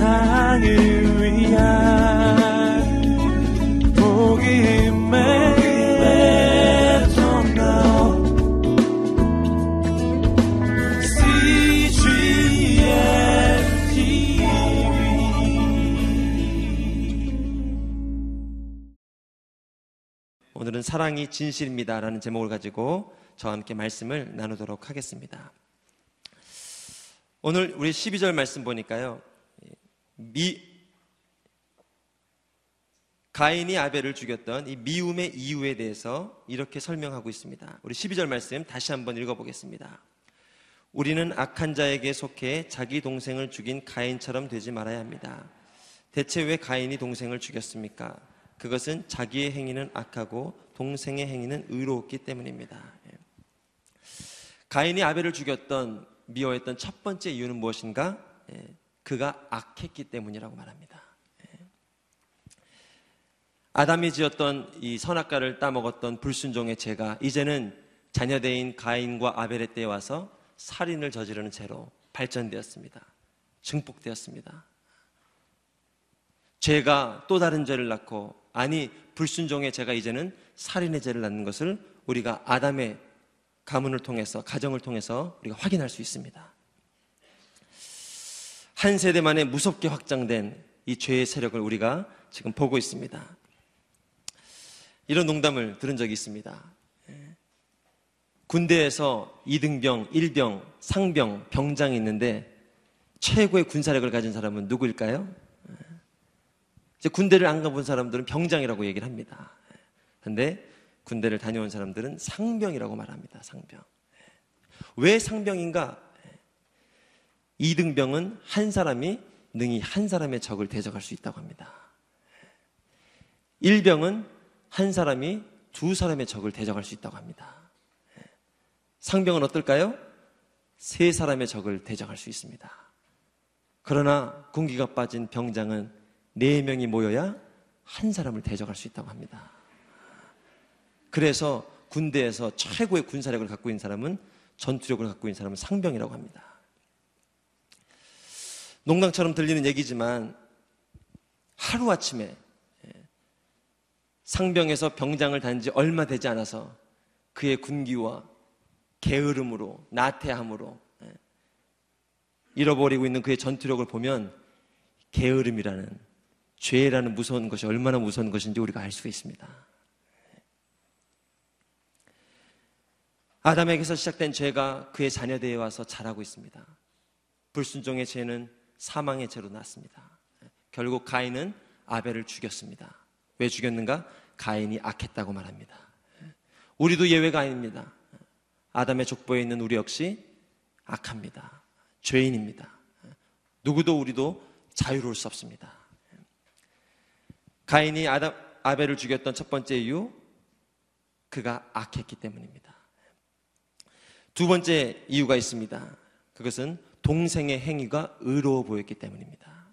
세상을 위한 복음의 전도 CGNTV. 오늘은 사랑이 진실입니다 라는 제목을 가지고 저와 함께 말씀을 나누도록 하겠습니다. 오늘 우리 12절 말씀 보니까요, 가인이 아벨을 죽였던 이 미움의 이유에 대해서 이렇게 설명하고 있습니다. 우리 12절 말씀 다시 한번 읽어보겠습니다. 우리는 악한 자에게 속해 자기 동생을 죽인 가인처럼 되지 말아야 합니다. 대체 왜 가인이 동생을 죽였습니까? 그것은 자기의 행위는 악하고 동생의 행위는 의로웠기 때문입니다. 가인이 아벨을 죽였던, 미워했던 첫 번째 이유는 무엇인가? 그가 악했기 때문이라고 말합니다. 아담이 지었던 이 선악과를 따먹었던 불순종의 죄가 이제는 자녀대인 가인과 아벨의 때에 와서 살인을 저지르는 죄로 발전되었습니다. 증폭되었습니다. 죄가 또 다른 죄를 낳고, 아니 불순종의 죄가 이제는 살인의 죄를 낳는 것을 우리가 아담의 가문을 통해서, 가정을 통해서 우리가 확인할 수 있습니다. 한 세대 만에 무섭게 확장된 이 죄의 세력을 우리가 지금 보고 있습니다. 이런 농담을 들은 적이 있습니다. 군대에서 2등병, 1병, 상병, 병장이 있는데 최고의 군사력을 가진 사람은 누구일까요? 이제 군대를 안 가본 사람들은 병장이라고 얘기를 합니다. 그런데 군대를 다녀온 사람들은 상병이라고 말합니다. 상병. 왜 상병인가? 2등병은 한 사람이 능히 한 사람의 적을 대적할 수 있다고 합니다. 1병은 한 사람이 두 사람의 적을 대적할 수 있다고 합니다. 상병은 어떨까요? 세 사람의 적을 대적할 수 있습니다. 그러나 군기가 빠진 병장은 4명이 모여야 한 사람을 대적할 수 있다고 합니다. 그래서 군대에서 최고의 군사력을 갖고 있는 사람은, 전투력을 갖고 있는 사람은 상병이라고 합니다. 농담처럼 들리는 얘기지만 하루아침에 상병에서 병장을 단 지 얼마 되지 않아서 그의 군기와 게으름으로, 나태함으로 잃어버리고 있는 그의 전투력을 보면 게으름이라는, 죄라는 무서운 것이 얼마나 무서운 것인지 우리가 알 수가 있습니다. 아담에게서 시작된 죄가 그의 자녀대에 와서 자라고 있습니다. 불순종의 죄는 사망의 죄로 났습니다. 결국 가인은 아벨을 죽였습니다. 왜 죽였는가? 가인이 악했다고 말합니다. 우리도 예외가 아닙니다. 아담의 족보에 있는 우리 역시 악합니다. 죄인입니다. 누구도, 우리도 자유로울 수 없습니다. 가인이 아벨을 죽였던 첫 번째 이유, 그가 악했기 때문입니다. 두 번째 이유가 있습니다. 그것은 동생의 행위가 의로워 보였기 때문입니다.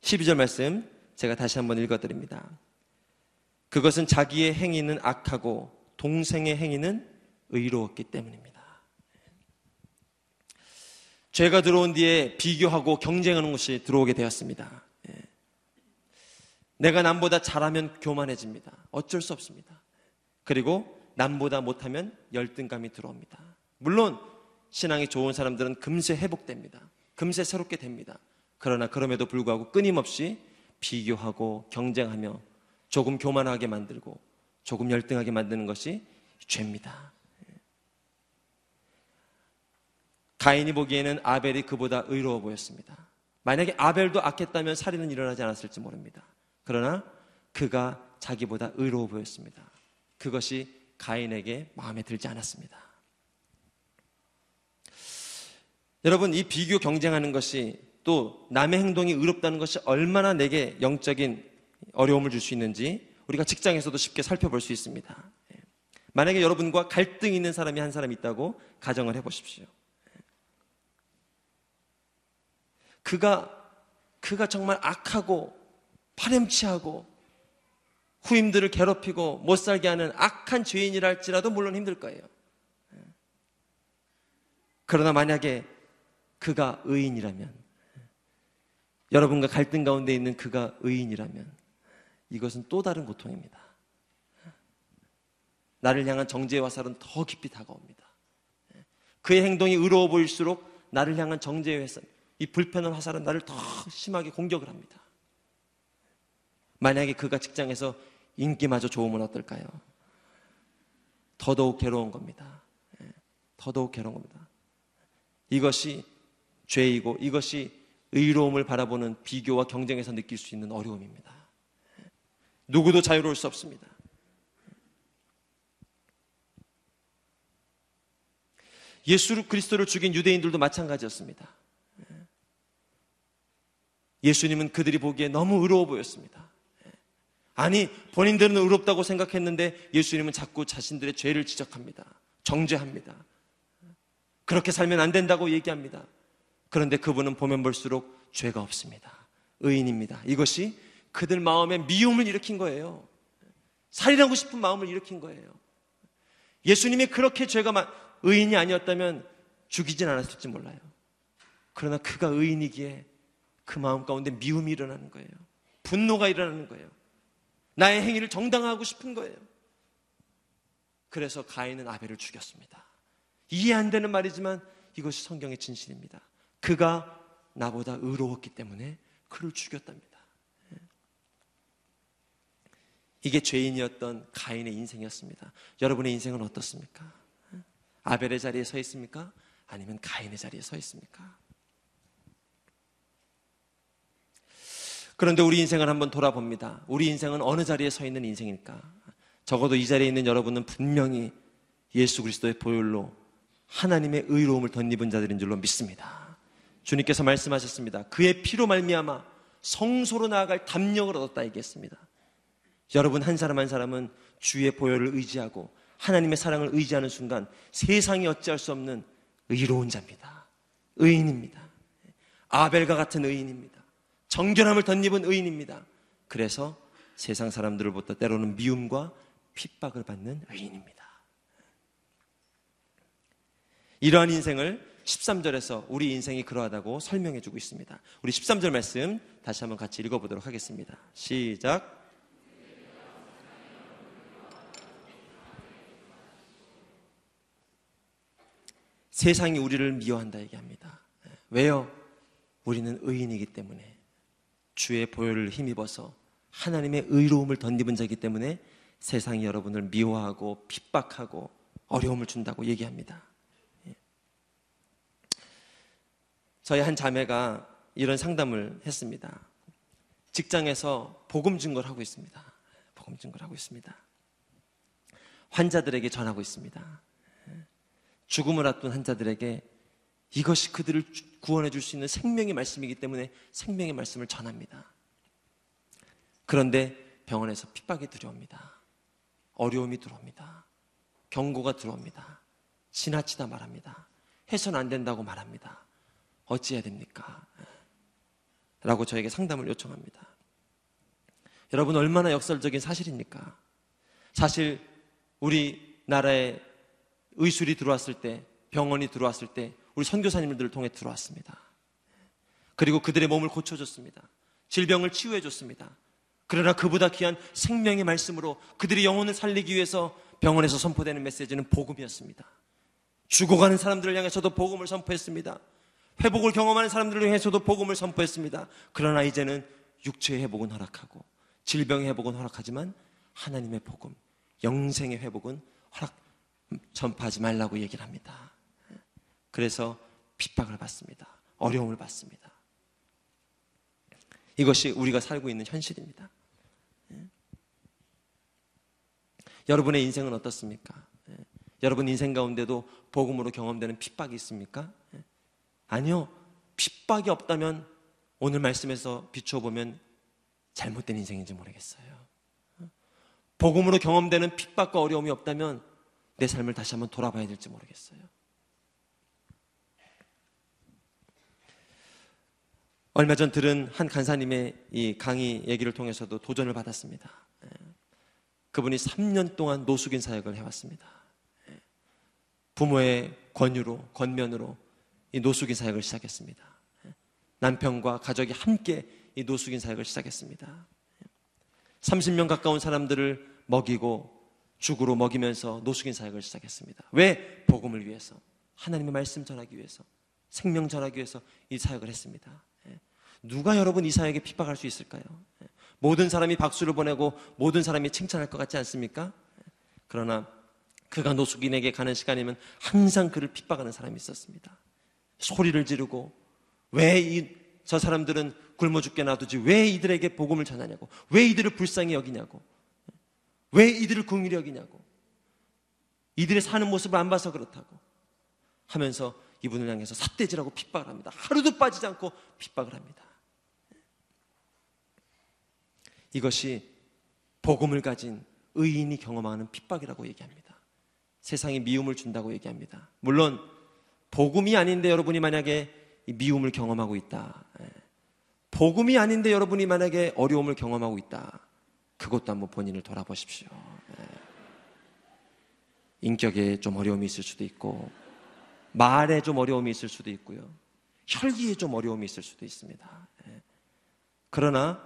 12절 말씀 제가 다시 한번 읽어드립니다. 그것은 자기의 행위는 악하고 동생의 행위는 의로웠기 때문입니다. 죄가 들어온 뒤에 비교하고 경쟁하는 것이 들어오게 되었습니다. 내가 남보다 잘하면 교만해집니다. 어쩔 수 없습니다. 그리고 남보다 못하면 열등감이 들어옵니다. 물론 신앙이 좋은 사람들은 금세 회복됩니다. 금세 새롭게 됩니다. 그러나 그럼에도 불구하고 끊임없이 비교하고 경쟁하며 조금 교만하게 만들고 조금 열등하게 만드는 것이 죄입니다. 가인이 보기에는 아벨이 그보다 의로워 보였습니다. 만약에 아벨도 악했다면 살인은 일어나지 않았을지 모릅니다. 그러나 그가 자기보다 의로워 보였습니다. 그것이 가인에게 마음에 들지 않았습니다. 여러분, 이 비교 경쟁하는 것이, 또 남의 행동이 의롭다는 것이 얼마나 내게 영적인 어려움을 줄 수 있는지 우리가 직장에서도 쉽게 살펴볼 수 있습니다. 만약에 여러분과 갈등이 있는 사람이 한 사람 있다고 가정을 해보십시오. 그가 정말 악하고 파렴치하고 후임들을 괴롭히고 못살게 하는 악한 죄인이랄지라도 물론 힘들 거예요. 그러나 만약에 그가 의인이라면, 여러분과 갈등 가운데 있는 그가 의인이라면 이것은 또 다른 고통입니다. 나를 향한 정죄와 살은 더 깊이 다가옵니다. 그의 행동이 의로워 보일수록 나를 향한 정죄와 살, 이 불편한 화살은 나를 더 심하게 공격을 합니다. 만약에 그가 직장에서 인기마저 좋으면 어떨까요? 더더욱 괴로운 겁니다. 더더욱 괴로운 겁니다. 이것이 죄이고 이것이 의로움을 바라보는 비교와 경쟁에서 느낄 수 있는 어려움입니다. 누구도 자유로울 수 없습니다. 예수 그리스도를 죽인 유대인들도 마찬가지였습니다. 예수님은 그들이 보기에 너무 의로워 보였습니다. 아니, 본인들은 의롭다고 생각했는데 예수님은 자꾸 자신들의 죄를 지적합니다. 정죄합니다. 그렇게 살면 안 된다고 얘기합니다. 그런데 그분은 보면 볼수록 죄가 없습니다. 의인입니다. 이것이 그들 마음에 미움을 일으킨 거예요. 살인하고 싶은 마음을 일으킨 거예요. 예수님이 그렇게 의인이 아니었다면 죽이진 않았을지 몰라요. 그러나 그가 의인이기에 그 마음 가운데 미움이 일어나는 거예요. 분노가 일어나는 거예요. 나의 행위를 정당화하고 싶은 거예요. 그래서 가인은 아벨을 죽였습니다. 이해 안 되는 말이지만 이것이 성경의 진실입니다. 그가 나보다 의로웠기 때문에 그를 죽였답니다. 이게 죄인이었던 가인의 인생이었습니다. 여러분의 인생은 어떻습니까? 아벨의 자리에 서 있습니까? 아니면 가인의 자리에 서 있습니까? 그런데 우리 인생을 한번 돌아봅니다. 우리 인생은 어느 자리에 서 있는 인생일까? 적어도 이 자리에 있는 여러분은 분명히 예수 그리스도의 보혈로 하나님의 의로움을 덧입은 자들인 줄로 믿습니다. 주님께서 말씀하셨습니다. 그의 피로 말미암아 성소로 나아갈 담력을 얻었다 얘기했습니다. 여러분 한 사람 한 사람은 주의 보혈을 의지하고 하나님의 사랑을 의지하는 순간 세상이 어찌할 수 없는 의로운 자입니다. 의인입니다. 아벨과 같은 의인입니다. 정결함을 덧입은 의인입니다. 그래서 세상 사람들로부터 때로는 미움과 핍박을 받는 의인입니다. 이러한 인생을 13절에서 우리 인생이 그러하다고 설명해주고 있습니다. 우리 13절 말씀 다시 한번 같이 읽어보도록 하겠습니다. 시작. 세상이 우리를 미워한다 얘기합니다. 왜요? 우리는 의인이기 때문에, 주의 보혈을 힘입어서 하나님의 의로움을 덧입은 자이기 때문에 세상이 여러분을 미워하고 핍박하고 어려움을 준다고 얘기합니다. 저희 한 자매가 이런 상담을 했습니다. 직장에서 복음 증거를 하고 있습니다. 복음 증거를 하고 있습니다. 환자들에게 전하고 있습니다. 죽음을 앞둔 환자들에게 이것이 그들을 구원해 줄 수 있는 생명의 말씀이기 때문에 생명의 말씀을 전합니다. 그런데 병원에서 핍박이 들어옵니다. 어려움이 들어옵니다. 경고가 들어옵니다. 지나치다 말합니다. 해서는 안 된다고 말합니다. 어찌해야 됩니까? 라고 저에게 상담을 요청합니다. 여러분, 얼마나 역설적인 사실입니까? 사실 우리나라에 의술이 들어왔을 때, 병원이 들어왔을 때 우리 선교사님들을 통해 들어왔습니다. 그리고 그들의 몸을 고쳐줬습니다. 질병을 치유해줬습니다. 그러나 그보다 귀한 생명의 말씀으로 그들의 영혼을 살리기 위해서 병원에서 선포되는 메시지는 복음이었습니다. 죽어가는 사람들을 향해서도 복음을 선포했습니다. 회복을 경험하는 사람들을 향해서도 복음을 선포했습니다. 그러나 이제는 육체의 회복은 허락하고 질병의 회복은 허락하지만 하나님의 복음, 영생의 회복은 전파하지 말라고 얘기를 합니다. 그래서 핍박을 받습니다. 어려움을 받습니다. 이것이 우리가 살고 있는 현실입니다. 여러분의 인생은 어떻습니까? 여러분 인생 가운데도 복음으로 경험되는 핍박이 있습니까? 아니요. 핍박이 없다면 오늘 말씀에서 비춰보면 잘못된 인생인지 모르겠어요. 복음으로 경험되는 핍박과 어려움이 없다면 내 삶을 다시 한번 돌아봐야 될지 모르겠어요. 얼마 전 들은 한 간사님의 이 강의 얘기를 통해서도 도전을 받았습니다. 그분이 3년 동안 노숙인 사역을 해왔습니다. 부모의 권유로, 권면으로 이 노숙인 사역을 시작했습니다. 남편과 가족이 함께 이 노숙인 사역을 시작했습니다. 30명 가까운 사람들을 먹이고 죽으로 먹이면서 노숙인 사역을 시작했습니다. 왜? 복음을 위해서, 하나님의 말씀 전하기 위해서, 생명 전하기 위해서 이 사역을 했습니다. 누가 여러분 이 사역에 핍박할 수 있을까요? 모든 사람이 박수를 보내고 모든 사람이 칭찬할 것 같지 않습니까? 그러나 그가 노숙인에게 가는 시간이면 항상 그를 핍박하는 사람이 있었습니다. 소리를 지르고, 왜 저 사람들은 굶어 죽게 놔두지 왜 이들에게 복음을 전하냐고, 왜 이들을 불쌍히 여기냐고, 왜 이들을 긍휼히 여기냐고, 이들의 사는 모습을 안 봐서 그렇다고 하면서 이분을 향해서 삿대질하고 핍박을 합니다. 하루도 빠지지 않고 핍박을 합니다. 이것이 복음을 가진 의인이 경험하는 핍박이라고 얘기합니다. 세상이 미움을 준다고 얘기합니다. 물론 복음이 아닌데 여러분이 만약에 미움을 경험하고 있다, 복음이 아닌데 여러분이 만약에 어려움을 경험하고 있다, 그것도 한번 본인을 돌아보십시오. 인격에 좀 어려움이 있을 수도 있고, 말에 좀 어려움이 있을 수도 있고요, 혈기에 좀 어려움이 있을 수도 있습니다. 그러나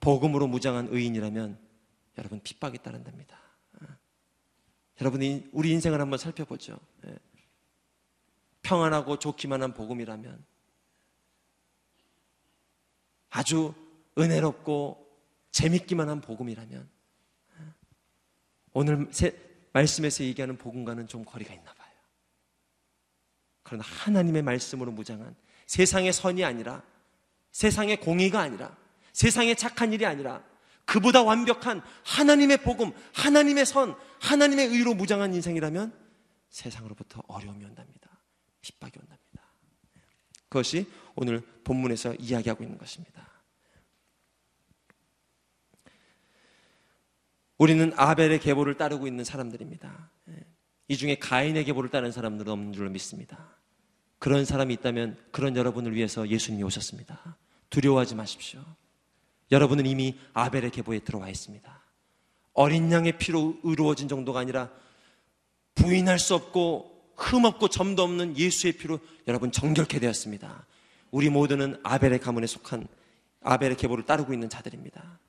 복음으로 무장한 의인이라면 여러분 핍박이 따른답니다. 여러분이 우리 인생을 한번 살펴보죠. 평안하고 좋기만 한 복음이라면, 아주 은혜롭고 재밌기만 한 복음이라면, 오늘 말씀에서 얘기하는 복음과는 좀 거리가 있나 봐요. 그러나 하나님의 말씀으로 무장한, 세상의 선이 아니라, 세상의 공의가 아니라, 세상의 착한 일이 아니라, 그보다 완벽한 하나님의 복음, 하나님의 선, 하나님의 의로 무장한 인생이라면 세상으로부터 어려움이 온답니다. 핍박이 온답니다. 그것이 오늘 본문에서 이야기하고 있는 것입니다. 우리는 아벨의 계보를 따르고 있는 사람들입니다. 이 중에 가인의 계보를 따르는 사람들은 없는 줄로 믿습니다. 그런 사람이 있다면 그런 여러분을 위해서 예수님이 오셨습니다. 두려워하지 마십시오. 여러분은 이미 아벨의 계보에 들어와 있습니다. 어린 양의 피로 의로워진 정도가 아니라 부인할 수 없고 흠없고 점도 없는 예수의 피로 여러분 정결케 되었습니다. 우리 모두는 아벨의 가문에 속한 아벨의 계보를 따르고 있는 자들입니다.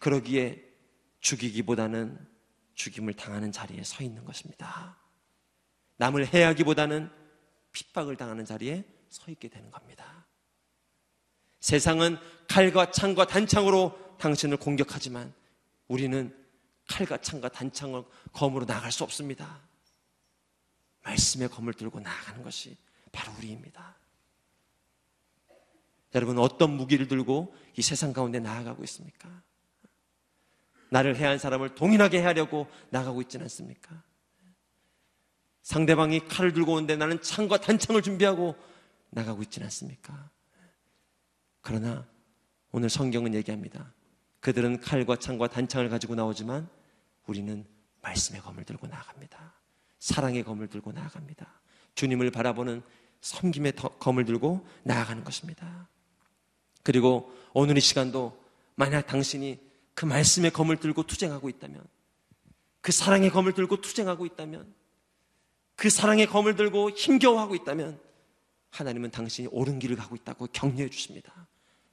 그러기에 죽이기보다는 죽임을 당하는 자리에 서 있는 것입니다. 남을 해하기보다는 핍박을 당하는 자리에 서 있게 되는 겁니다. 세상은 칼과 창과 단창으로 당신을 공격하지만 우리는 칼과 창과 단창을 검으로 나아갈 수 없습니다. 말씀의 검을 들고 나아가는 것이 바로 우리입니다. 여러분, 어떤 무기를 들고 이 세상 가운데 나아가고 있습니까? 나를 해한 사람을 동일하게 해하려고 나가고 있지는 않습니까? 상대방이 칼을 들고 오는데 나는 창과 단창을 준비하고 나가고 있지는 않습니까? 그러나 오늘 성경은 얘기합니다. 그들은 칼과 창과 단창을 가지고 나오지만 우리는 말씀의 검을 들고 나아갑니다. 사랑의 검을 들고 나아갑니다. 주님을 바라보는 섬김의 검을 들고 나아가는 것입니다. 그리고 오늘 이 시간도 만약 당신이 그 말씀의 검을 들고 투쟁하고 있다면, 그 사랑의 검을 들고 투쟁하고 있다면, 그 사랑의 검을 들고 힘겨워하고 있다면, 하나님은 당신이 옳은 길을 가고 있다고 격려해 주십니다.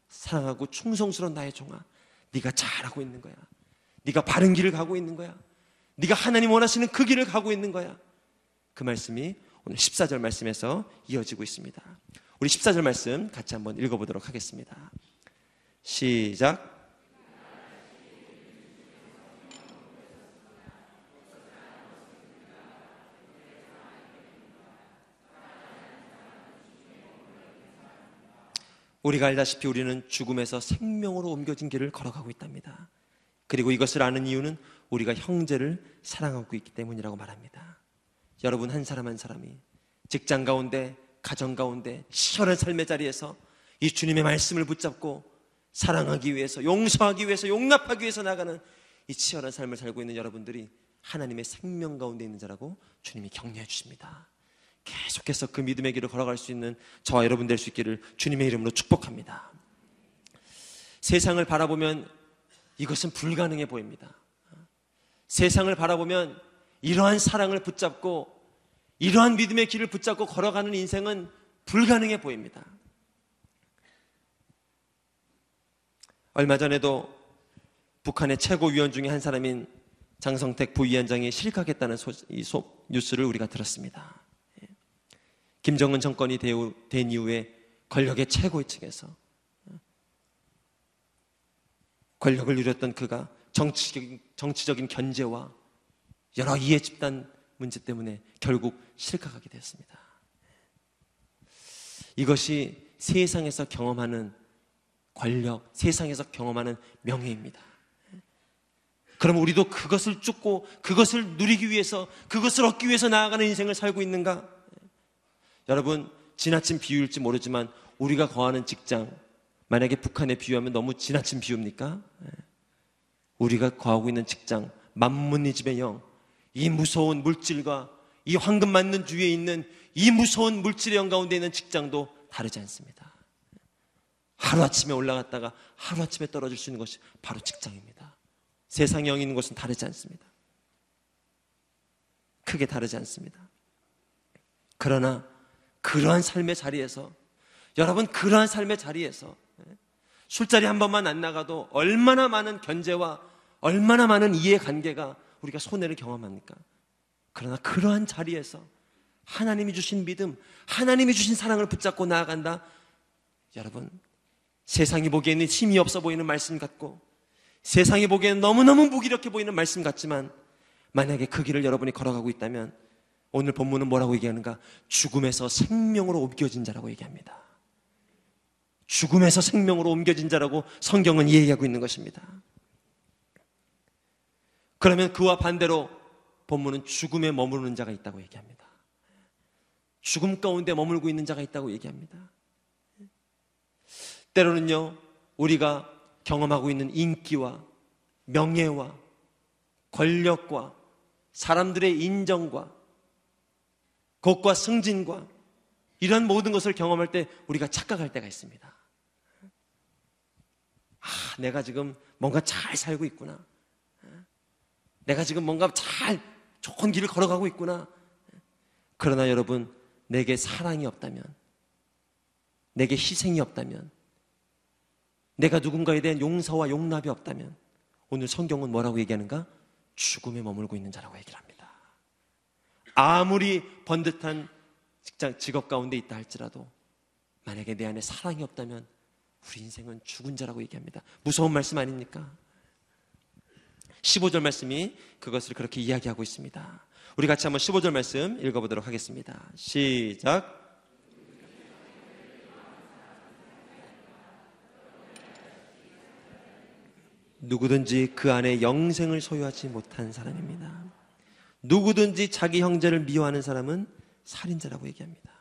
사랑하고 충성스러운 나의 종아, 네가 잘하고 있는 거야. 네가 바른 길을 가고 있는 거야. 네가 하나님 원하시는 그 길을 가고 있는 거야. 그 말씀이 오늘 14절 말씀에서 이어지고 있습니다. 우리 14절 말씀 같이 한번 읽어보도록 하겠습니다. 시작. 우리가 알다시피 우리는 죽음에서 생명으로 옮겨진 길을 걸어가고 있답니다. 그리고 이것을 아는 이유는 우리가 형제를 사랑하고 있기 때문이라고 말합니다. 여러분 한 사람 한 사람이 직장 가운데, 가정 가운데, 시원한 삶의 자리에서 이 주님의 말씀을 붙잡고 사랑하기 위해서, 용서하기 위해서, 용납하기 위해서 나가는 이 치열한 삶을 살고 있는 여러분들이 하나님의 생명 가운데 있는 자라고 주님이 격려해 주십니다. 계속해서 그 믿음의 길을 걸어갈 수 있는 저와 여러분 될 수 있기를 주님의 이름으로 축복합니다. 세상을 바라보면 이것은 불가능해 보입니다. 세상을 바라보면 이러한 사랑을 붙잡고 이러한 믿음의 길을 붙잡고 걸어가는 인생은 불가능해 보입니다. 얼마 전에도 북한의 최고위원 중에 한 사람인 장성택 부위원장이 실각했다는 뉴스를 우리가 들었습니다. 김정은 정권이 된 이후에 권력의 최고위층에서 권력을 누렸던 그가 정치적인 견제와 여러 이해 집단 문제 때문에 결국 실각하게 되었습니다. 이것이 세상에서 경험하는 권력, 세상에서 경험하는 명예입니다. 그럼 우리도 그것을 쫓고 그것을 누리기 위해서, 그것을 얻기 위해서 나아가는 인생을 살고 있는가? 여러분, 지나친 비유일지 모르지만 우리가 거하는 직장, 만약에 북한에 비유하면 너무 지나친 비유입니까? 우리가 거하고 있는 직장, 만문의 집의 영, 이 무서운 물질과 이 황금 맞는 주위에 있는 이 무서운 물질의 영 가운데 있는 직장도 다르지 않습니다. 하루아침에 올라갔다가 하루아침에 떨어질 수 있는 것이 바로 직장입니다. 세상의 영이 있는 것은 다르지 않습니다. 크게 다르지 않습니다. 그러나 그러한 삶의 자리에서, 여러분, 그러한 삶의 자리에서 술자리 한 번만 안 나가도 얼마나 많은 견제와 얼마나 많은 이해관계가 우리가 손해를 경험합니까? 그러나 그러한 자리에서 하나님이 주신 믿음, 하나님이 주신 사랑을 붙잡고 나아간다. 여러분, 세상이 보기에는 힘이 없어 보이는 말씀 같고 세상이 보기에는 너무너무 무기력해 보이는 말씀 같지만, 만약에 그 길을 여러분이 걸어가고 있다면 오늘 본문은 뭐라고 얘기하는가? 죽음에서 생명으로 옮겨진 자라고 얘기합니다. 죽음에서 생명으로 옮겨진 자라고 성경은 얘기하고 있는 것입니다. 그러면 그와 반대로 본문은 죽음에 머무르는 자가 있다고 얘기합니다. 죽음 가운데 머물고 있는 자가 있다고 얘기합니다. 때로는요, 우리가 경험하고 있는 인기와 명예와 권력과 사람들의 인정과 복과 승진과 이런 모든 것을 경험할 때 우리가 착각할 때가 있습니다. 아, 내가 지금 뭔가 잘 살고 있구나. 내가 지금 뭔가 잘 좋은 길을 걸어가고 있구나. 그러나 여러분, 내게 사랑이 없다면, 내게 희생이 없다면, 내가 누군가에 대한 용서와 용납이 없다면 오늘 성경은 뭐라고 얘기하는가? 죽음에 머물고 있는 자라고 얘기를 합니다. 아무리 번듯한 직업 가운데 있다 할지라도 만약에 내 안에 사랑이 없다면 우리 인생은 죽은 자라고 얘기합니다. 무서운 말씀 아닙니까? 15절 말씀이 그것을 그렇게 이야기하고 있습니다. 우리 같이 한번 15절 말씀 읽어보도록 하겠습니다. 시작. 누구든지 그 안에 영생을 소유하지 못한 사람입니다. 누구든지 자기 형제를 미워하는 사람은 살인자라고 얘기합니다.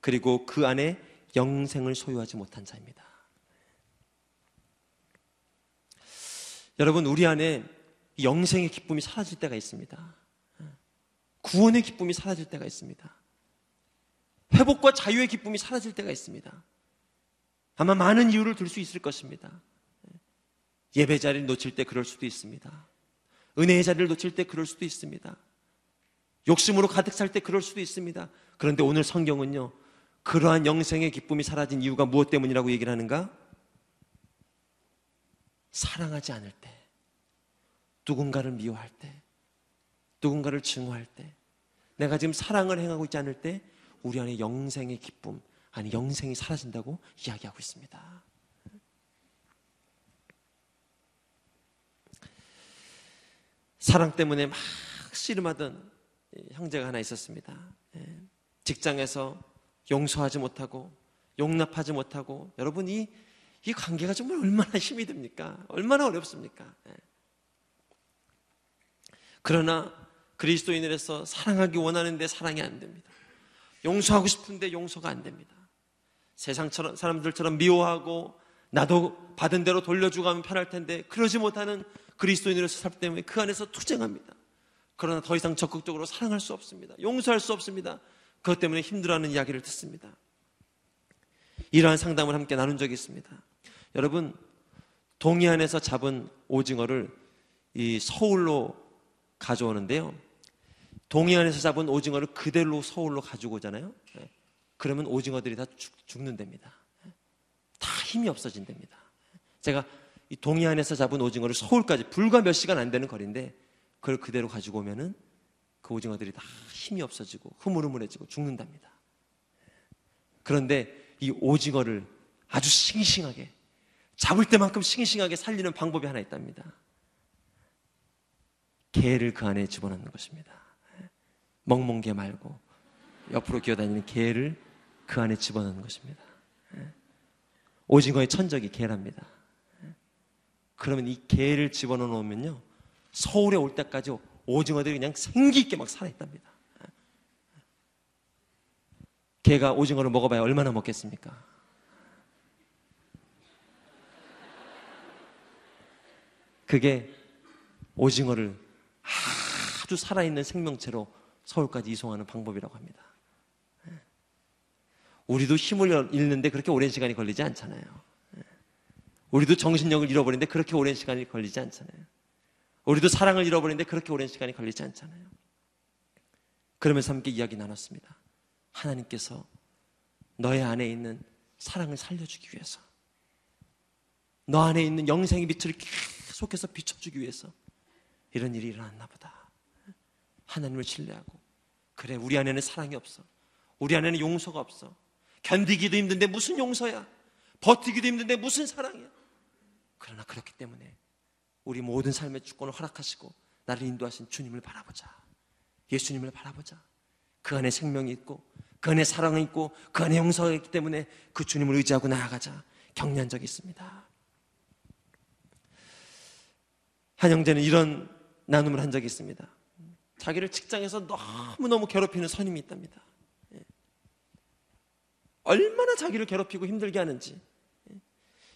그리고 그 안에 영생을 소유하지 못한 자입니다. 여러분, 우리 안에 영생의 기쁨이 사라질 때가 있습니다. 구원의 기쁨이 사라질 때가 있습니다. 회복과 자유의 기쁨이 사라질 때가 있습니다. 아마 많은 이유를 들 수 있을 것입니다. 예배 자리를 놓칠 때 그럴 수도 있습니다. 은혜의 자리를 놓칠 때 그럴 수도 있습니다. 욕심으로 가득 찰 때 그럴 수도 있습니다. 그런데 오늘 성경은요, 그러한 영생의 기쁨이 사라진 이유가 무엇 때문이라고 얘기를 하는가? 사랑하지 않을 때, 누군가를 미워할 때, 누군가를 증오할 때, 내가 지금 사랑을 행하고 있지 않을 때 우리 안에 영생의 기쁨, 아니 영생이 사라진다고 이야기하고 있습니다. 사랑 때문에 막 씨름하던 형제가 하나 있었습니다. 직장에서 용서하지 못하고 용납하지 못하고, 여러분, 이 관계가 정말 얼마나 힘이 듭니까? 얼마나 어렵습니까? 그러나 그리스도인으로서 사랑하기 원하는데 사랑이 안 됩니다. 용서하고 싶은데 용서가 안 됩니다. 세상처럼 사람들처럼 미워하고 나도 받은 대로 돌려주고 하면 편할 텐데 그러지 못하는 그리스도인으로서 살 때문에 그 안에서 투쟁합니다. 그러나 더 이상 적극적으로 사랑할 수 없습니다. 용서할 수 없습니다. 그것 때문에 힘들어하는 이야기를 듣습니다. 이러한 상담을 함께 나눈 적이 있습니다. 여러분, 동해안에서 잡은 오징어를 이 서울로 가져오는데요, 동해안에서 잡은 오징어를 그대로 서울로 가지고 오잖아요. 그러면 오징어들이 다 죽는답니다. 다 힘이 없어진답니다. 제가 이 동해안에서 잡은 오징어를 서울까지 불과 몇 시간 안 되는 거리인데 그걸 그대로 가지고 오면은 그 오징어들이 다 힘이 없어지고 흐물흐물해지고 죽는답니다. 그런데 이 오징어를 아주 싱싱하게 잡을 때만큼 싱싱하게 살리는 방법이 하나 있답니다. 개를 그 안에 집어넣는 것입니다. 멍멍개 말고 옆으로 기어다니는 개를 그 안에 집어넣는 것입니다. 오징어의 천적이 개랍니다. 그러면 이 개를 집어넣어 놓으면요, 서울에 올 때까지 오징어들이 그냥 생기있게 막 살아있답니다. 개가 오징어를 먹어봐야 얼마나 먹겠습니까? 그게 오징어를 아주 살아있는 생명체로 서울까지 이송하는 방법이라고 합니다. 우리도 힘을 잃는데 그렇게 오랜 시간이 걸리지 않잖아요. 우리도 정신력을 잃어버리는데 그렇게 오랜 시간이 걸리지 않잖아요. 우리도 사랑을 잃어버리는데 그렇게 오랜 시간이 걸리지 않잖아요. 그러면서 함께 이야기 나눴습니다. 하나님께서 너의 안에 있는 사랑을 살려주기 위해서, 너 안에 있는 영생의 빛을 계속해서 비춰주기 위해서 이런 일이 일어났나 보다. 하나님을 신뢰하고, 그래, 우리 안에는 사랑이 없어, 우리 안에는 용서가 없어, 견디기도 힘든데 무슨 용서야, 버티기도 힘든데 무슨 사랑이야. 그러나 그렇기 때문에 우리 모든 삶의 주권을 허락하시고 나를 인도하신 주님을 바라보자. 예수님을 바라보자. 그 안에 생명이 있고 그 안에 사랑이 있고 그 안에 용서가 있기 때문에 그 주님을 의지하고 나아가자. 격려한 적이 있습니다. 한 형제는 이런 나눔을 한 적이 있습니다. 자기를 직장에서 너무너무 괴롭히는 선임이 있답니다. 얼마나 자기를 괴롭히고 힘들게 하는지,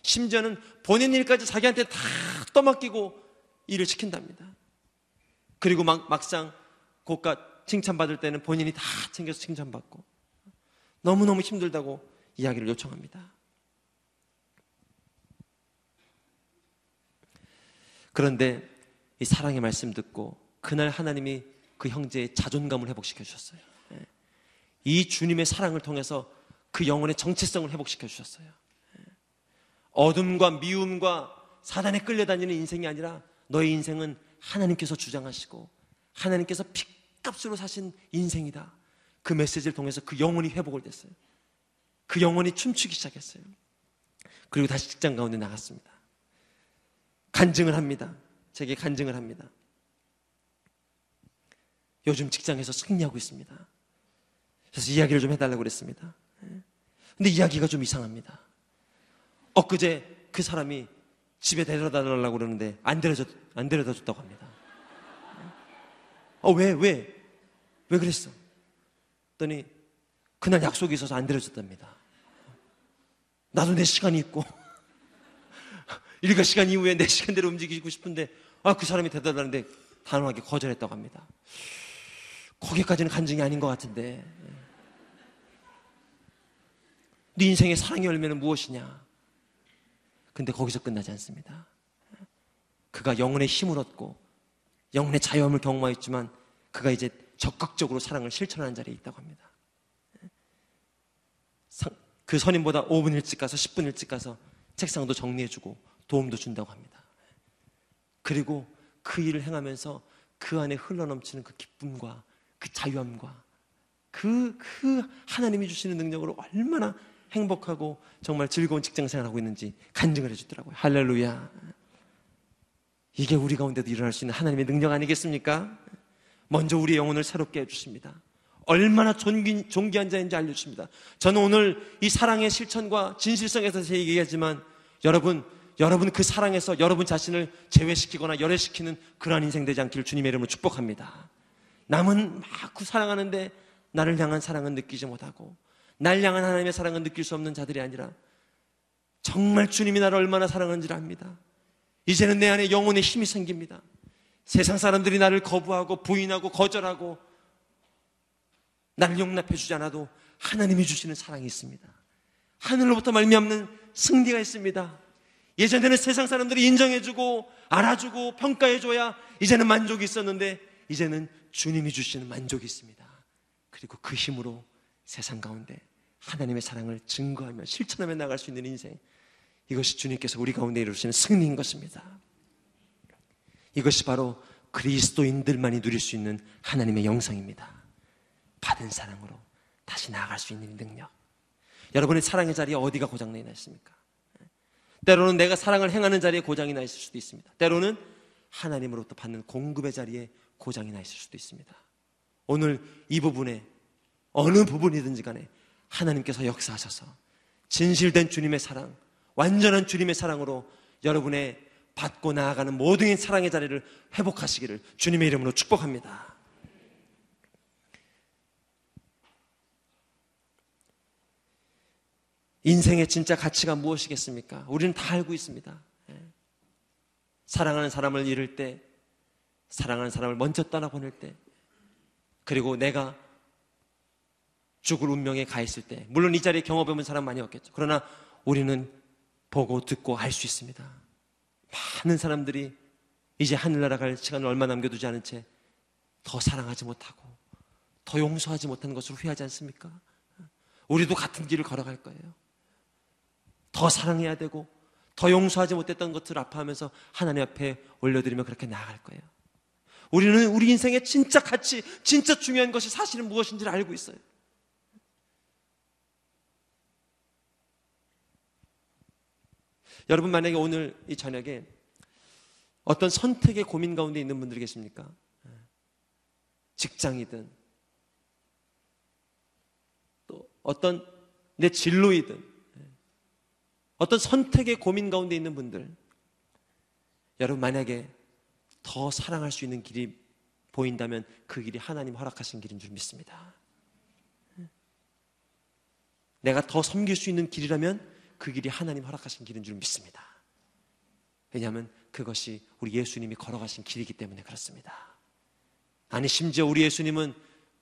심지어는 본인 일까지 자기한테 다 떠맡기고 일을 시킨답니다. 그리고 막상 고가 칭찬받을 때는 본인이 다 챙겨서 칭찬받고 너무너무 힘들다고 이야기를 요청합니다. 그런데 이 사랑의 말씀 듣고 그날 하나님이 그 형제의 자존감을 회복시켜 주셨어요. 이 주님의 사랑을 통해서 그 영혼의 정체성을 회복시켜 주셨어요. 어둠과 미움과 사단에 끌려다니는 인생이 아니라 너의 인생은 하나님께서 주장하시고 하나님께서 핏값으로 사신 인생이다. 그 메시지를 통해서 그 영혼이 회복을 됐어요. 그 영혼이 춤추기 시작했어요. 그리고 다시 직장 가운데 나갔습니다. 간증을 합니다. 제게 간증을 합니다. 요즘 직장에서 승리하고 있습니다. 그래서 이야기를 좀 해달라고 그랬습니다. 근데 이야기가 좀 이상합니다. 엊그제 그 사람이 집에 데려다 달라고 그러는데 안 데려다 줬다고 합니다. 왜 그랬어? 그랬더니 그날 약속이 있어서 안 데려줬답니다. 나도 내 시간이 있고 일과 시간 이후에 내 시간대로 움직이고 싶은데 그 사람이 데려다 달라는데 단호하게 거절했다고 합니다. 거기까지는 간증이 아닌 것 같은데, 네 인생의 사랑의 열매는 무엇이냐? 근데 거기서 끝나지 않습니다. 그가 영혼의 힘을 얻고 영혼의 자유함을 경험하였지만 그가 이제 적극적으로 사랑을 실천하는 자리에 있다고 합니다. 그 선임보다 5분 일찍 가서 10분 일찍 가서 책상도 정리해주고 도움도 준다고 합니다. 그리고 그 일을 행하면서 그 안에 흘러넘치는 그 기쁨과 그 자유함과 그 하나님이 주시는 능력으로 얼마나 행복하고 정말 즐거운 직장생활하고 있는지 간증을 해주더라고요. 할렐루야. 이게 우리 가운데도 일어날 수 있는 하나님의 능력 아니겠습니까? 먼저 우리의 영혼을 새롭게 해주십니다. 얼마나 존귀한 자인지 알려주십니다. 저는 오늘 이 사랑의 실천과 진실성에서 얘기하지만 여러분 그 사랑에서 여러분 자신을 제외시키거나 열애시키는 그러한 인생 되지 않기를 주님의 이름으로 축복합니다. 남은 막 사랑하는데 나를 향한 사랑은 느끼지 못하고 날 향한 하나님의 사랑은 느낄 수 없는 자들이 아니라 정말 주님이 나를 얼마나 사랑하는지를 압니다. 이제는 내 안에 영혼의 힘이 생깁니다. 세상 사람들이 나를 거부하고 부인하고 거절하고 나를 용납해 주지 않아도 하나님이 주시는 사랑이 있습니다. 하늘로부터 말미암는 승리가 있습니다. 예전에는 세상 사람들이 인정해주고 알아주고 평가해줘야 이제는 만족이 있었는데 이제는 주님이 주시는 만족이 있습니다. 그리고 그 힘으로 세상 가운데 하나님의 사랑을 증거하며 실천하며 나갈 수 있는 인생, 이것이 주님께서 우리 가운데 이루시는 승리인 것입니다. 이것이 바로 그리스도인들만이 누릴 수 있는 하나님의 영성입니다. 받은 사랑으로 다시 나아갈 수 있는 능력. 여러분의 사랑의 자리에 어디가 고장이 나 있습니까? 때로는 내가 사랑을 행하는 자리에 고장이 나 있을 수도 있습니다. 때로는 하나님으로부터 받는 공급의 자리에 고장이 나 있을 수도 있습니다. 오늘 이 부분에 어느 부분이든지 간에 하나님께서 역사하셔서 진실된 주님의 사랑, 완전한 주님의 사랑으로 여러분의 받고 나아가는 모든 사랑의 자리를 회복하시기를 주님의 이름으로 축복합니다. 인생의 진짜 가치가 무엇이겠습니까? 우리는 다 알고 있습니다. 사랑하는 사람을 잃을 때, 사랑하는 사람을 먼저 떠나보낼 때, 그리고 내가 죽을 운명에 가 있을 때, 물론 이 자리에 경험해본 사람 많이 없겠죠. 그러나 우리는 보고 듣고 알 수 있습니다. 많은 사람들이 이제 하늘나라 갈 시간을 얼마 남겨두지 않은 채 더 사랑하지 못하고 더 용서하지 못한 것을 후회하지 않습니까? 우리도 같은 길을 걸어갈 거예요. 더 사랑해야 되고 더 용서하지 못했던 것들을 아파하면서 하나님 앞에 올려드리며 그렇게 나아갈 거예요. 우리는 우리 인생의 진짜 가치, 진짜 중요한 것이 사실은 무엇인지를 알고 있어요. 여러분, 만약에 오늘 이 저녁에 어떤 선택의 고민 가운데 있는 분들이 계십니까? 직장이든 또 어떤 내 진로이든 어떤 선택의 고민 가운데 있는 분들, 여러분 만약에 더 사랑할 수 있는 길이 보인다면 그 길이 하나님 허락하신 길인 줄 믿습니다. 내가 더 섬길 수 있는 길이라면 그 길이 하나님 허락하신 길인 줄 믿습니다. 왜냐하면 그것이 우리 예수님이 걸어가신 길이기 때문에 그렇습니다. 아니, 심지어 우리 예수님은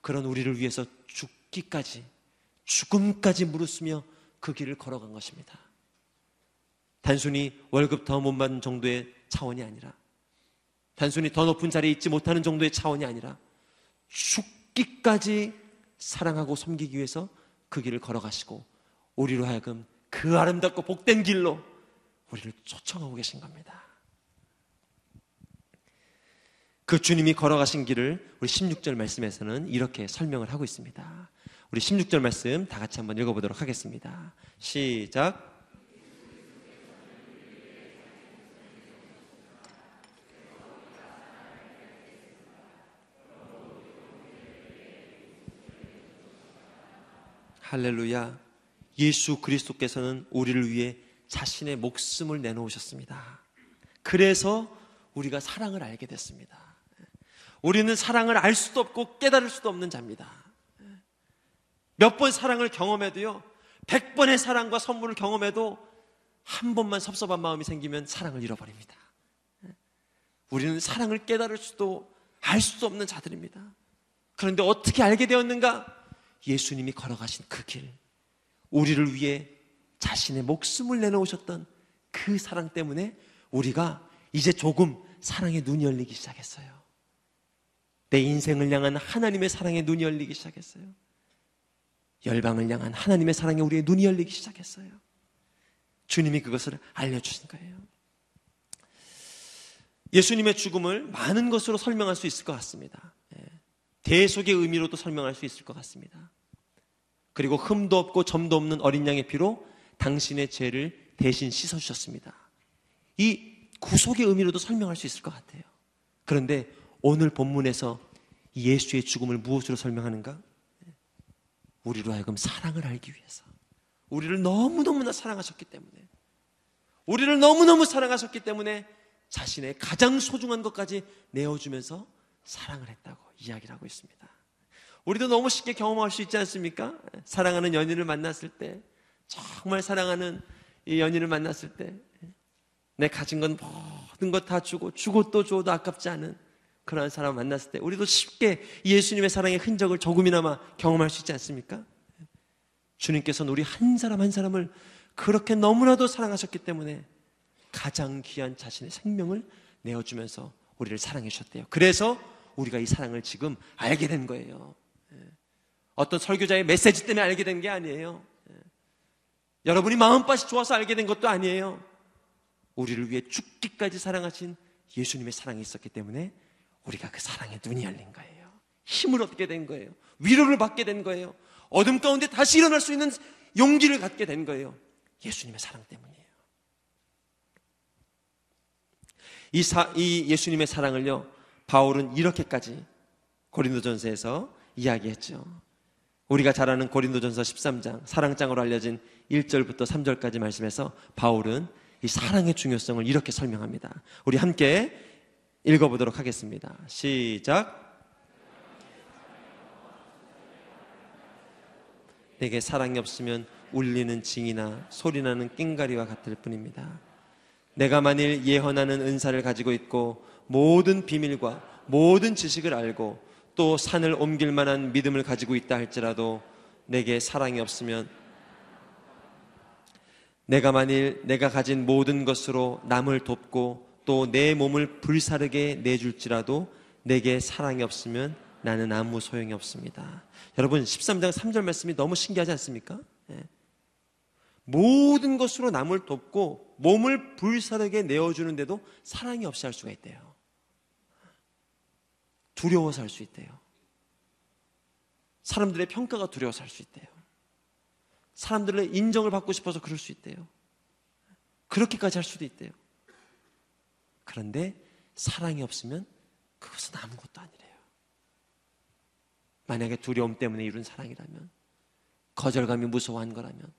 그런 우리를 위해서 죽기까지, 죽음까지 무릅쓰며 그 길을 걸어간 것입니다. 단순히 월급 더 못 받는 정도의 차원이 아니라, 단순히 더 높은 자리에 있지 못하는 정도의 차원이 아니라, 죽기까지 사랑하고 섬기기 위해서 그 길을 걸어가시고 우리로 하여금 그 아름답고 복된 길로 우리를 초청하고 계신 겁니다. 그 주님이 걸어가신 길을 우리 16절 말씀에서는 이렇게 설명을 하고 있습니다. 우리 16절 말씀 다 같이 한번 읽어보도록 하겠습니다. 시작. 할렐루야. 예수 그리스도께서는 우리를 위해 자신의 목숨을 내놓으셨습니다. 그래서 우리가 사랑을 알게 됐습니다. 우리는 사랑을 알 수도 없고 깨달을 수도 없는 자입니다. 몇 번 사랑을 경험해도요, 100번의 사랑과 선물을 경험해도 한 번만 섭섭한 마음이 생기면 사랑을 잃어버립니다. 우리는 사랑을 깨달을 수도 알 수도 없는 자들입니다. 그런데 어떻게 알게 되었는가? 예수님이 걸어가신 그 길, 우리를 위해 자신의 목숨을 내놓으셨던 그 사랑 때문에 우리가 이제 조금 사랑의 눈이 열리기 시작했어요. 내 인생을 향한 하나님의 사랑의 눈이 열리기 시작했어요. 열방을 향한 하나님의 사랑에 우리의 눈이 열리기 시작했어요. 주님이 그것을 알려주신 거예요. 예수님의 죽음을 많은 것으로 설명할 수 있을 것 같습니다. 대속의 의미로도 설명할 수 있을 것 같습니다. 그리고 흠도 없고 점도 없는 어린 양의 피로 당신의 죄를 대신 씻어주셨습니다. 이 구속의 의미로도 설명할 수 있을 것 같아요. 그런데 오늘 본문에서 예수의 죽음을 무엇으로 설명하는가? 우리로 하여금 사랑을 알기 위해서, 우리를 너무너무나 사랑하셨기 때문에, 우리를 너무너무 사랑하셨기 때문에 자신의 가장 소중한 것까지 내어주면서 사랑을 했다고 이야기를 하고 있습니다. 우리도 너무 쉽게 경험할 수 있지 않습니까? 사랑하는 연인을 만났을 때, 정말 사랑하는 이 연인을 만났을 때 내 가진 건 모든 것 다 주고 주고 또 줘도 아깝지 않은 그러한 사람 만났을 때 우리도 쉽게 예수님의 사랑의 흔적을 조금이나마 경험할 수 있지 않습니까? 주님께서는 우리 한 사람 한 사람을 그렇게 너무나도 사랑하셨기 때문에 가장 귀한 자신의 생명을 내어주면서 우리를 사랑해 주셨대요. 그래서 우리가 이 사랑을 지금 알게 된 거예요. 어떤 설교자의 메시지 때문에 알게 된 게 아니에요. 여러분이 마음밭이 좋아서 알게 된 것도 아니에요. 우리를 위해 죽기까지 사랑하신 예수님의 사랑이 있었기 때문에 우리가 그 사랑에 눈이 열린 거예요. 힘을 얻게 된 거예요. 위로를 받게 된 거예요. 어둠 가운데 다시 일어날 수 있는 용기를 갖게 된 거예요. 예수님의 사랑 때문이에요. 이 예수님의 사랑을요, 바울은 이렇게까지 고린도전서에서 이야기했죠. 우리가 잘 아는 고린도전서 13장, 사랑장으로 알려진 1절부터 3절까지 말씀에서 바울은 이 사랑의 중요성을 이렇게 설명합니다. 우리 함께 읽어보도록 하겠습니다. 시작. 내게 사랑이 없으면 울리는 징이나 소리나는 꽹가리와 같을 뿐입니다. 내가 만일 예언하는 은사를 가지고 있고 모든 비밀과 모든 지식을 알고 또 산을 옮길 만한 믿음을 가지고 있다 할지라도 내게 사랑이 없으면, 내가 만일 내가 가진 모든 것으로 남을 돕고 또 내 몸을 불사르게 내줄지라도 내게 사랑이 없으면 나는 아무 소용이 없습니다. 여러분, 13장 3절 말씀이 너무 신기하지 않습니까? 예. 모든 것으로 남을 돕고 몸을 불사르게 내어주는데도 사랑이 없이 할 수가 있대요. 두려워서 할 수 있대요. 사람들의 평가가 두려워서 할 수 있대요. 사람들의 인정을 받고 싶어서 그럴 수 있대요. 그렇게까지 할 수도 있대요. 그런데 사랑이 없으면 그것은 아무것도 아니래요. 만약에 두려움 때문에 이룬 사랑이라면, 거절감이 무서워한 거라면,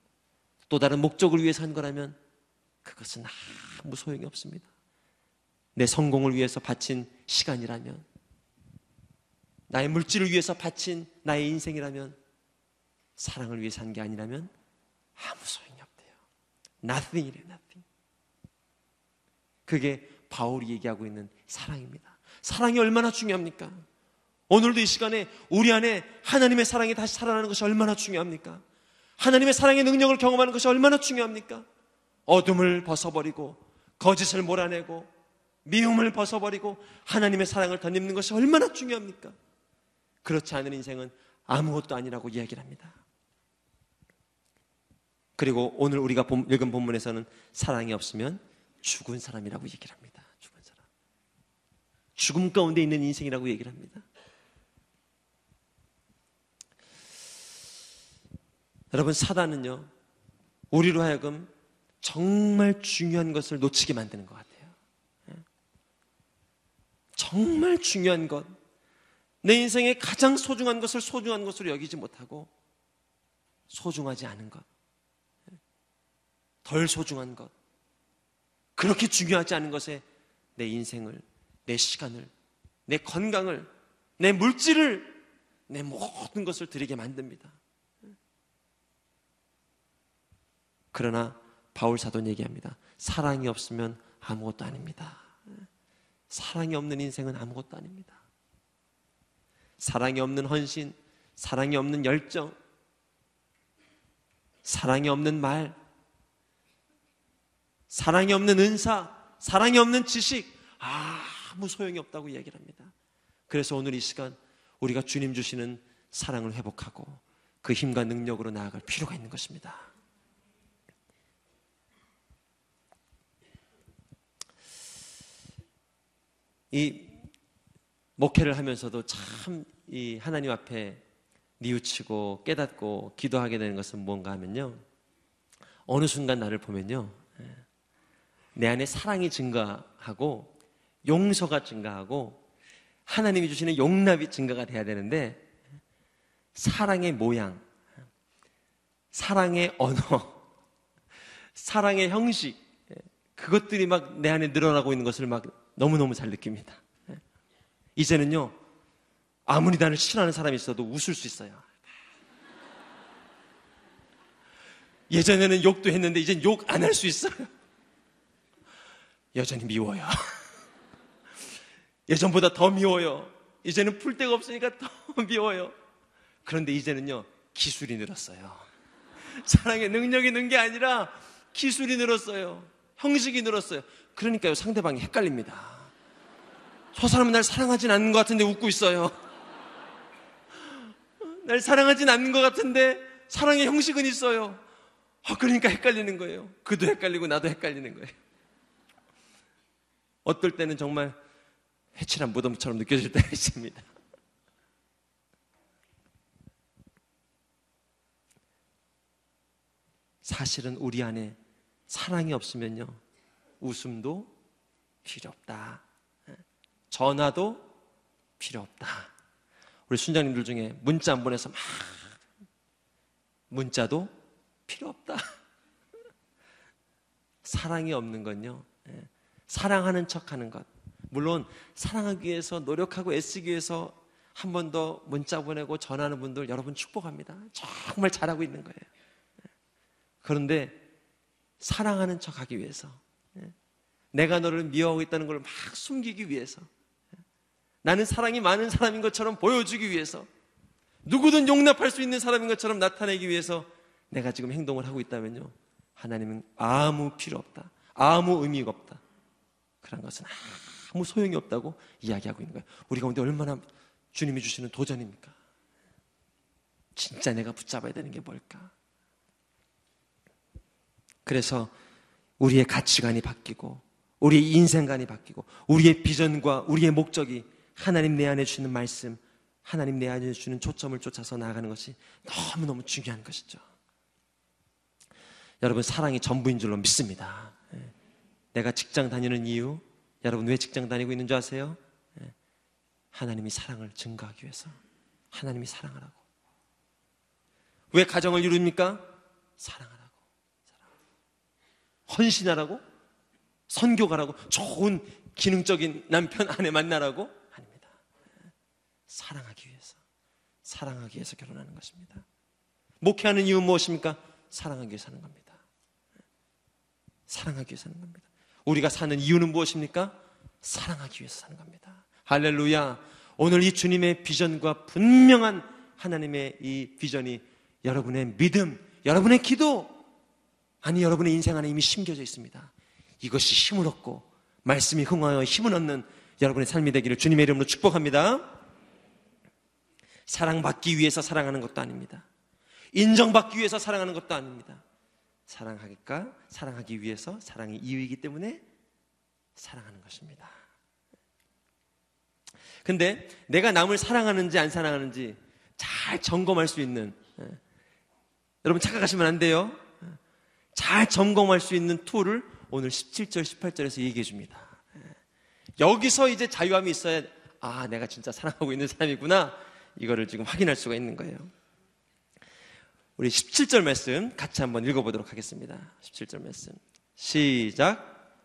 또 다른 목적을 위해서 한 거라면 그것은 아무 소용이 없습니다. 내 성공을 위해서 바친 시간이라면, 나의 물질을 위해서 바친 나의 인생이라면, 사랑을 위해서 한 게 아니라면 아무 소용이 없대요. Nothing이래요. Nothing. 그게 바울이 얘기하고 있는 사랑입니다. 사랑이 얼마나 중요합니까? 오늘도 이 시간에 우리 안에 하나님의 사랑이 다시 살아나는 것이 얼마나 중요합니까? 하나님의 사랑의 능력을 경험하는 것이 얼마나 중요합니까? 어둠을 벗어버리고 거짓을 몰아내고 미움을 벗어버리고 하나님의 사랑을 덧입는 것이 얼마나 중요합니까? 그렇지 않은 인생은 아무것도 아니라고 이야기를 합니다. 그리고 오늘 우리가 읽은 본문에서는 사랑이 없으면 죽은 사람이라고 얘기를 합니다. 죽은 사람. 죽음 가운데 있는 인생이라고 얘기를 합니다. 여러분, 사단은요, 우리로 하여금 정말 중요한 것을 놓치게 만드는 것 같아요. 정말 중요한 것, 내 인생의 가장 소중한 것을 소중한 것으로 여기지 못하고, 소중하지 않은 것, 덜 소중한 것, 그렇게 중요하지 않은 것에 내 인생을, 내 시간을, 내 건강을, 내 물질을, 내 모든 것을 드리게 만듭니다. 그러나 바울 사도는 얘기합니다. 사랑이 없으면 아무것도 아닙니다. 사랑이 없는 인생은 아무것도 아닙니다. 사랑이 없는 헌신, 사랑이 없는 열정, 사랑이 없는 말, 사랑이 없는 은사, 사랑이 없는 지식, 아무 소용이 없다고 이야기를 합니다. 그래서 오늘 이 시간 우리가 주님 주시는 사랑을 회복하고 그 힘과 능력으로 나아갈 필요가 있는 것입니다. 이 목회를 하면서도 참 이 하나님 앞에 뉘우치고 깨닫고 기도하게 되는 것은 뭔가 하면요, 어느 순간 나를 보면요, 내 안에 사랑이 증가하고 용서가 증가하고 하나님이 주시는 용납이 증가가 돼야 되는데, 사랑의 모양, 사랑의 언어, 사랑의 형식, 그것들이 막 내 안에 늘어나고 있는 것을 막 너무너무 잘 느낍니다. 이제는요, 아무리 나를 싫어하는 사람이 있어도 웃을 수 있어요. 예전에는 욕도 했는데 이젠 욕 안 할 수 있어요. 여전히 미워요. 예전보다 더 미워요. 이제는 풀 데가 없으니까 더 미워요. 그런데 이제는요, 기술이 늘었어요. 사랑의 능력이 는 게 아니라 기술이 늘었어요. 형식이 늘었어요. 그러니까요, 상대방이 헷갈립니다. 저 사람은 날 사랑하진 않는 것 같은데 웃고 있어요. 날 사랑하진 않는 것 같은데 사랑의 형식은 있어요. 그러니까 헷갈리는 거예요. 그도 헷갈리고 나도 헷갈리는 거예요. 어떨 때는 정말 해칠한 무덤처럼 느껴질 때가 있습니다. 사실은 우리 안에 사랑이 없으면요, 웃음도 필요 없다. 전화도 필요 없다. 우리 순장님들 중에 문자 안 보내서 막 문자도 필요 없다. 사랑이 없는 건요, 사랑하는 척하는 것. 물론 사랑하기 위해서 노력하고 애쓰기 위해서 한 번 더 문자 보내고 전화하는 분들 여러분 축복합니다. 정말 잘하고 있는 거예요. 그런데 사랑하는 척하기 위해서, 내가 너를 미워하고 있다는 걸 막 숨기기 위해서, 나는 사랑이 많은 사람인 것처럼 보여주기 위해서, 누구든 용납할 수 있는 사람인 것처럼 나타내기 위해서 내가 지금 행동을 하고 있다면요, 하나님은 아무 필요 없다, 아무 의미가 없다, 그런 것은 아무 소용이 없다고 이야기하고 있는 거예요. 우리 가운데 얼마나 주님이 주시는 도전입니까? 진짜 내가 붙잡아야 되는 게 뭘까? 그래서 우리의 가치관이 바뀌고, 우리의 인생관이 바뀌고, 우리의 비전과 우리의 목적이 하나님 내 안에 주시는 말씀, 하나님 내 안에 주시는 초점을 쫓아서 나아가는 것이 너무너무 중요한 것이죠. 여러분, 사랑이 전부인 줄로 믿습니다. 내가 직장 다니는 이유, 여러분 왜 직장 다니고 있는 줄 아세요? 하나님이 사랑을 증가하기 위해서, 하나님이 사랑하라고. 왜 가정을 이룹니까? 사랑하라고. 헌신하라고? 선교가라고? 좋은 기능적인 남편 아내 만나라고? 아닙니다. 사랑하기 위해서, 사랑하기 위해서 결혼하는 것입니다. 목회하는 이유는 무엇입니까? 사랑하기 위해서 하는 겁니다. 사랑하기 위해서 하는 겁니다. 우리가 사는 이유는 무엇입니까? 사랑하기 위해서 사는 겁니다. 할렐루야. 오늘 이 주님의 비전과 분명한 하나님의 이 비전이 여러분의 믿음, 여러분의 기도, 아니 여러분의 인생 안에 이미 심겨져 있습니다. 이것이 힘을 얻고 말씀이 흥하여 힘을 얻는 여러분의 삶이 되기를 주님의 이름으로 축복합니다. 사랑받기 위해서 사랑하는 것도 아닙니다. 인정받기 위해서 사랑하는 것도 아닙니다. 사랑하기 위해서, 사랑이 이유이기 때문에 사랑하는 것입니다. 근데 내가 남을 사랑하는지 안 사랑하는지 잘 점검할 수 있는, 여러분 착각하시면 안 돼요. 잘 점검할 수 있는 툴을 오늘 17절, 18절에서 얘기해 줍니다. 여기서 이제 자유함이 있어야, 아, 내가 진짜 사랑하고 있는 사람이구나, 이거를 지금 확인할 수가 있는 거예요. 우리 17절 말씀 같이 한번 읽어보도록 하겠습니다. 17절 말씀 시작.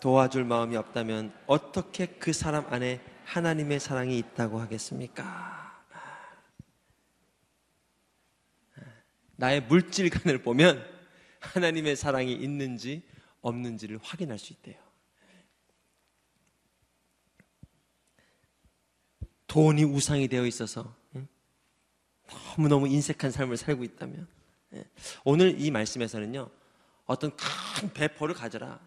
도와줄 마음이 없다면 어떻게 그 사람 안에 하나님의 사랑이 있다고 하겠습니까? 나의 물질관을 보면 하나님의 사랑이 있는지 없는지를 확인할 수 있대요. 돈이 우상이 되어 있어서 너무너무 인색한 삶을 살고 있다면, 오늘 이 말씀에서는요, 어떤 큰 배포를 가져라,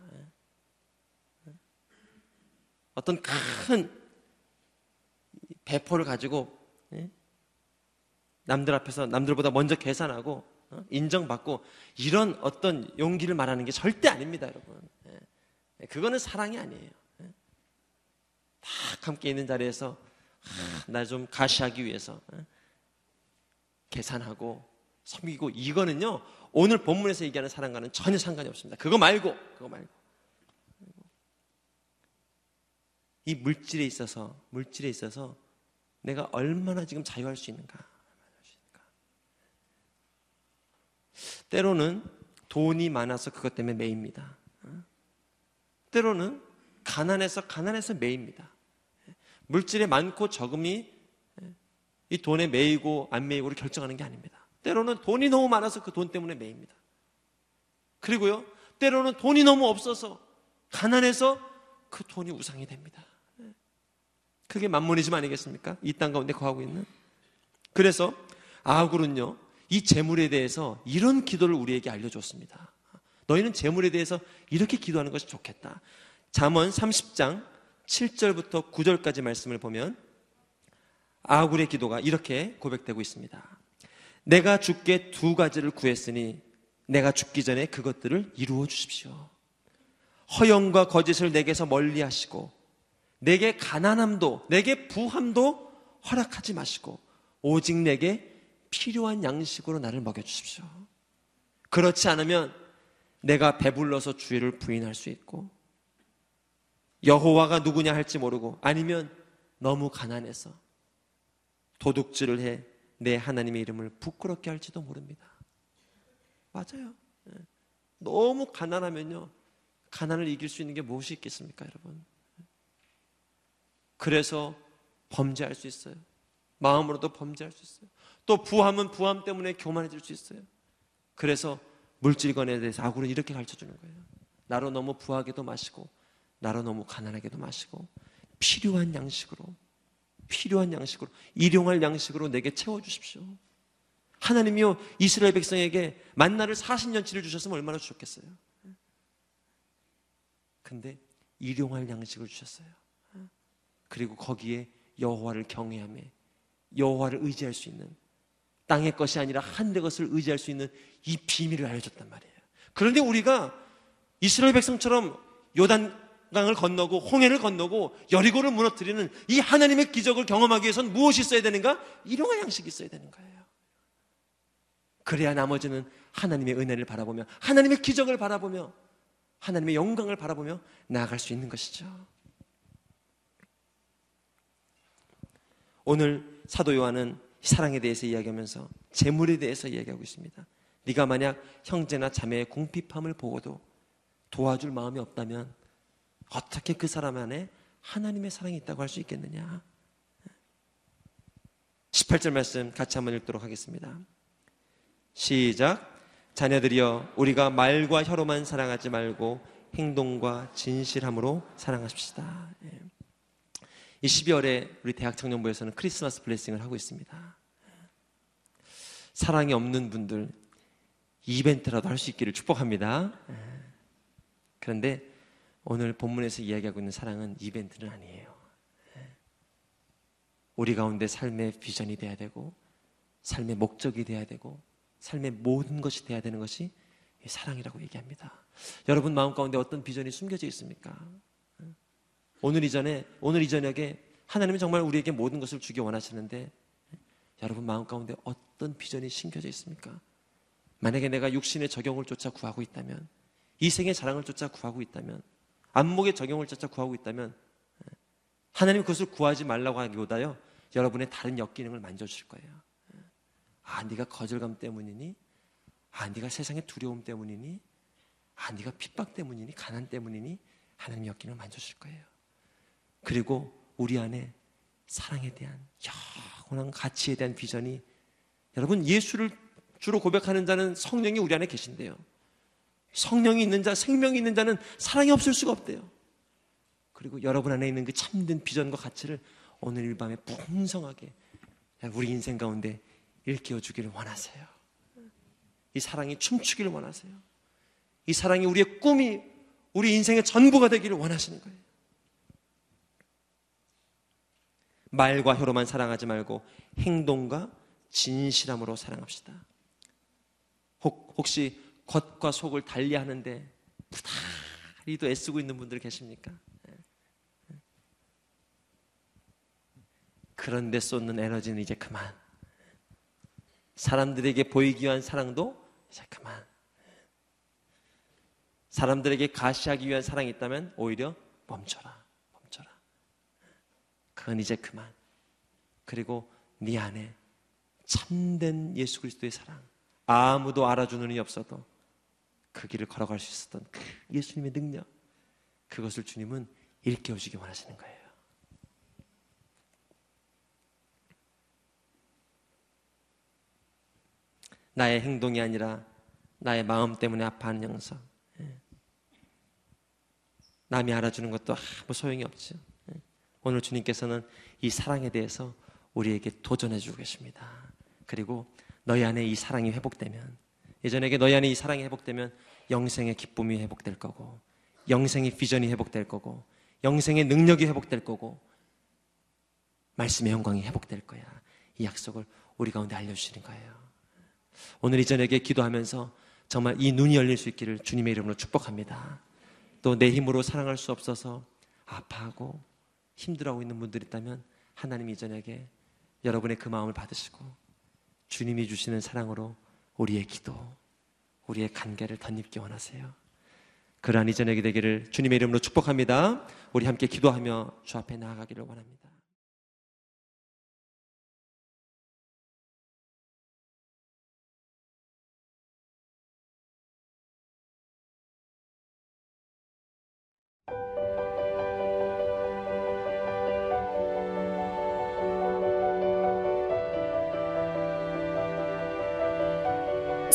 어떤 큰 배포를 가지고 남들 앞에서 남들보다 먼저 계산하고 인정받고 이런 어떤 용기를 말하는 게 절대 아닙니다, 여러분. 그거는 사랑이 아니에요. 다 함께 있는 자리에서 나 좀 가시하기 위해서 계산하고 섬기고, 이거는요 오늘 본문에서 얘기하는 사랑과는 전혀 상관이 없습니다. 그거 말고 이 물질에 있어서 내가 얼마나 지금 자유할 수 있는가. 때로는 돈이 많아서 그것 때문에 매입니다. 때로는 가난해서 매입니다. 물질에 많고 적음이 이 돈에 매이고 안 매이고를 결정하는 게 아닙니다. 때로는 돈이 너무 많아서 그 돈 때문에 매입니다. 그리고요, 때로는 돈이 너무 없어서 가난해서 그 돈이 우상이 됩니다. 그게 만문이즘 아니겠습니까? 이 땅 가운데 거하고 있는. 그래서 아굴은요, 이 재물에 대해서 이런 기도를 우리에게 알려줬습니다. 너희는 재물에 대해서 이렇게 기도하는 것이 좋겠다. 잠언 30장 7절부터 9절까지 말씀을 보면, 아굴의 기도가 이렇게 고백되고 있습니다. 내가 주께 두 가지를 구했으니 내가 죽기 전에 그것들을 이루어 주십시오. 허영과 거짓을 내게서 멀리 하시고 내게 가난함도 내게 부함도 허락하지 마시고 오직 내게 필요한 양식으로 나를 먹여주십시오. 그렇지 않으면 내가 배불러서 주의를 부인할 수 있고 여호와가 누구냐 할지 모르고 아니면 너무 가난해서 도둑질을 해 내 하나님의 이름을 부끄럽게 할지도 모릅니다. 맞아요. 너무 가난하면요, 가난을 이길 수 있는 게 무엇이 있겠습니까, 여러분? 그래서 범죄할 수 있어요. 마음으로도 범죄할 수 있어요. 또 부함은 부함 때문에 교만해질 수 있어요. 그래서 물질관에 대해서 아굴은 이렇게 가르쳐주는 거예요. 나로 너무 부하게도 마시고 나로 너무 가난하게도 마시고 필요한 양식으로 일용할 양식으로 내게 채워주십시오. 하나님이요, 이스라엘 백성에게 만나를 40년치를 주셨으면 얼마나 주셨겠어요. 근데 일용할 양식을 주셨어요. 그리고 거기에 여호와를 경외하며 여호와를 의지할 수 있는, 땅의 것이 아니라 한데 것을 의지할 수 있는 이 비밀을 알려줬단 말이에요. 그런데 우리가 이스라엘 백성처럼 요단강을 건너고 홍해를 건너고 여리고를 무너뜨리는 이 하나님의 기적을 경험하기 위해선 무엇이 있어야 되는가? 일용할 양식이 있어야 되는 거예요. 그래야 나머지는 하나님의 은혜를 바라보며 하나님의 기적을 바라보며 하나님의 영광을 바라보며 나아갈 수 있는 것이죠. 오늘 사도 요한은 사랑에 대해서 이야기하면서 재물에 대해서 이야기하고 있습니다. 네가 만약 형제나 자매의 궁핍함을 보고도 도와줄 마음이 없다면 어떻게 그 사람 안에 하나님의 사랑이 있다고 할 수 있겠느냐. 18절 말씀 같이 한번 읽도록 하겠습니다. 시작. 자녀들이여, 우리가 말과 혀로만 사랑하지 말고 행동과 진실함으로 사랑하십시다. 이 12월에 우리 대학 청년부에서는 크리스마스 블레싱을 하고 있습니다. 사랑이 없는 분들 이벤트라도 할 수 있기를 축복합니다. 그런데 오늘 본문에서 이야기하고 있는 사랑은 이벤트는 아니에요. 우리 가운데 삶의 비전이 돼야 되고 삶의 목적이 돼야 되고 삶의 모든 것이 돼야 되는 것이 사랑이라고 얘기합니다. 여러분 마음 가운데 어떤 비전이 숨겨져 있습니까? 오늘 이 저녁에 하나님은 정말 우리에게 모든 것을 주기 원하시는데 여러분 마음 가운데 어떤 비전이 심겨져 있습니까? 만약에 내가 육신의 적용을 쫓아 구하고 있다면, 이 생의 자랑을 쫓아 구하고 있다면, 안목의 적용을 쫓아 구하고 있다면 하나님 그것을 구하지 말라고 하기보다요, 여러분의 다른 역기능을 만져주실 거예요. 아, 네가 거절감 때문이니? 아, 네가 세상의 두려움 때문이니? 아, 네가 핍박 때문이니? 가난 때문이니? 하나님 역기능을 만져주실 거예요. 그리고 우리 안에 사랑에 대한 영원한 가치에 대한 비전이, 여러분 예수를 주로 고백하는 자는 성령이 우리 안에 계신데요, 성령이 있는 자, 생명이 있는 자는 사랑이 없을 수가 없대요. 그리고 여러분 안에 있는 그 참된 비전과 가치를 오늘 이 밤에 풍성하게 우리 인생 가운데 일깨워주기를 원하세요. 이 사랑이 춤추기를 원하세요. 이 사랑이 우리의 꿈이, 우리 인생의 전부가 되기를 원하시는 거예요. 말과 혀로만 사랑하지 말고 행동과 진실함으로 사랑합시다. 혹시 겉과 속을 달리하는데 부다리도 애쓰고 있는 분들 계십니까? 그런데 쏟는 에너지는 이제 그만. 사람들에게 보이기 위한 사랑도 이제 그만. 사람들에게 가시하기 위한 사랑이 있다면 오히려 멈춰라. 그건 이제 그만. 그리고 네 안에 참된 예수 그리스도의 사랑, 아무도 알아주는 이 없어도 그 길을 걸어갈 수 있었던 그 예수님의 능력, 그것을 주님은 일깨워주기 원하시는 거예요. 나의 행동이 아니라 나의 마음 때문에 아파하는 영성, 남이 알아주는 것도 아무 소용이 없죠. 오늘 주님께서는 이 사랑에 대해서 우리에게 도전해주고 계십니다. 그리고 너희 안에 이 사랑이 회복되면, 예전에게 너희 안에 이 사랑이 회복되면 영생의 기쁨이 회복될 거고 영생의 비전이 회복될 거고 영생의 능력이 회복될 거고 말씀의 영광이 회복될 거야. 이 약속을 우리 가운데 알려주시는 거예요. 오늘 이 저녁에 기도하면서 정말 이 눈이 열릴 수 있기를 주님의 이름으로 축복합니다. 또 내 힘으로 사랑할 수 없어서 아파하고 힘들어하고 있는 분들이 있다면 하나님 이 저녁에 여러분의 그 마음을 받으시고 주님이 주시는 사랑으로 우리의 기도, 우리의 간계를 덧입기 원하세요. 그러한 이 저녁이 되기를 주님의 이름으로 축복합니다. 우리 함께 기도하며 주 앞에 나아가기를 원합니다.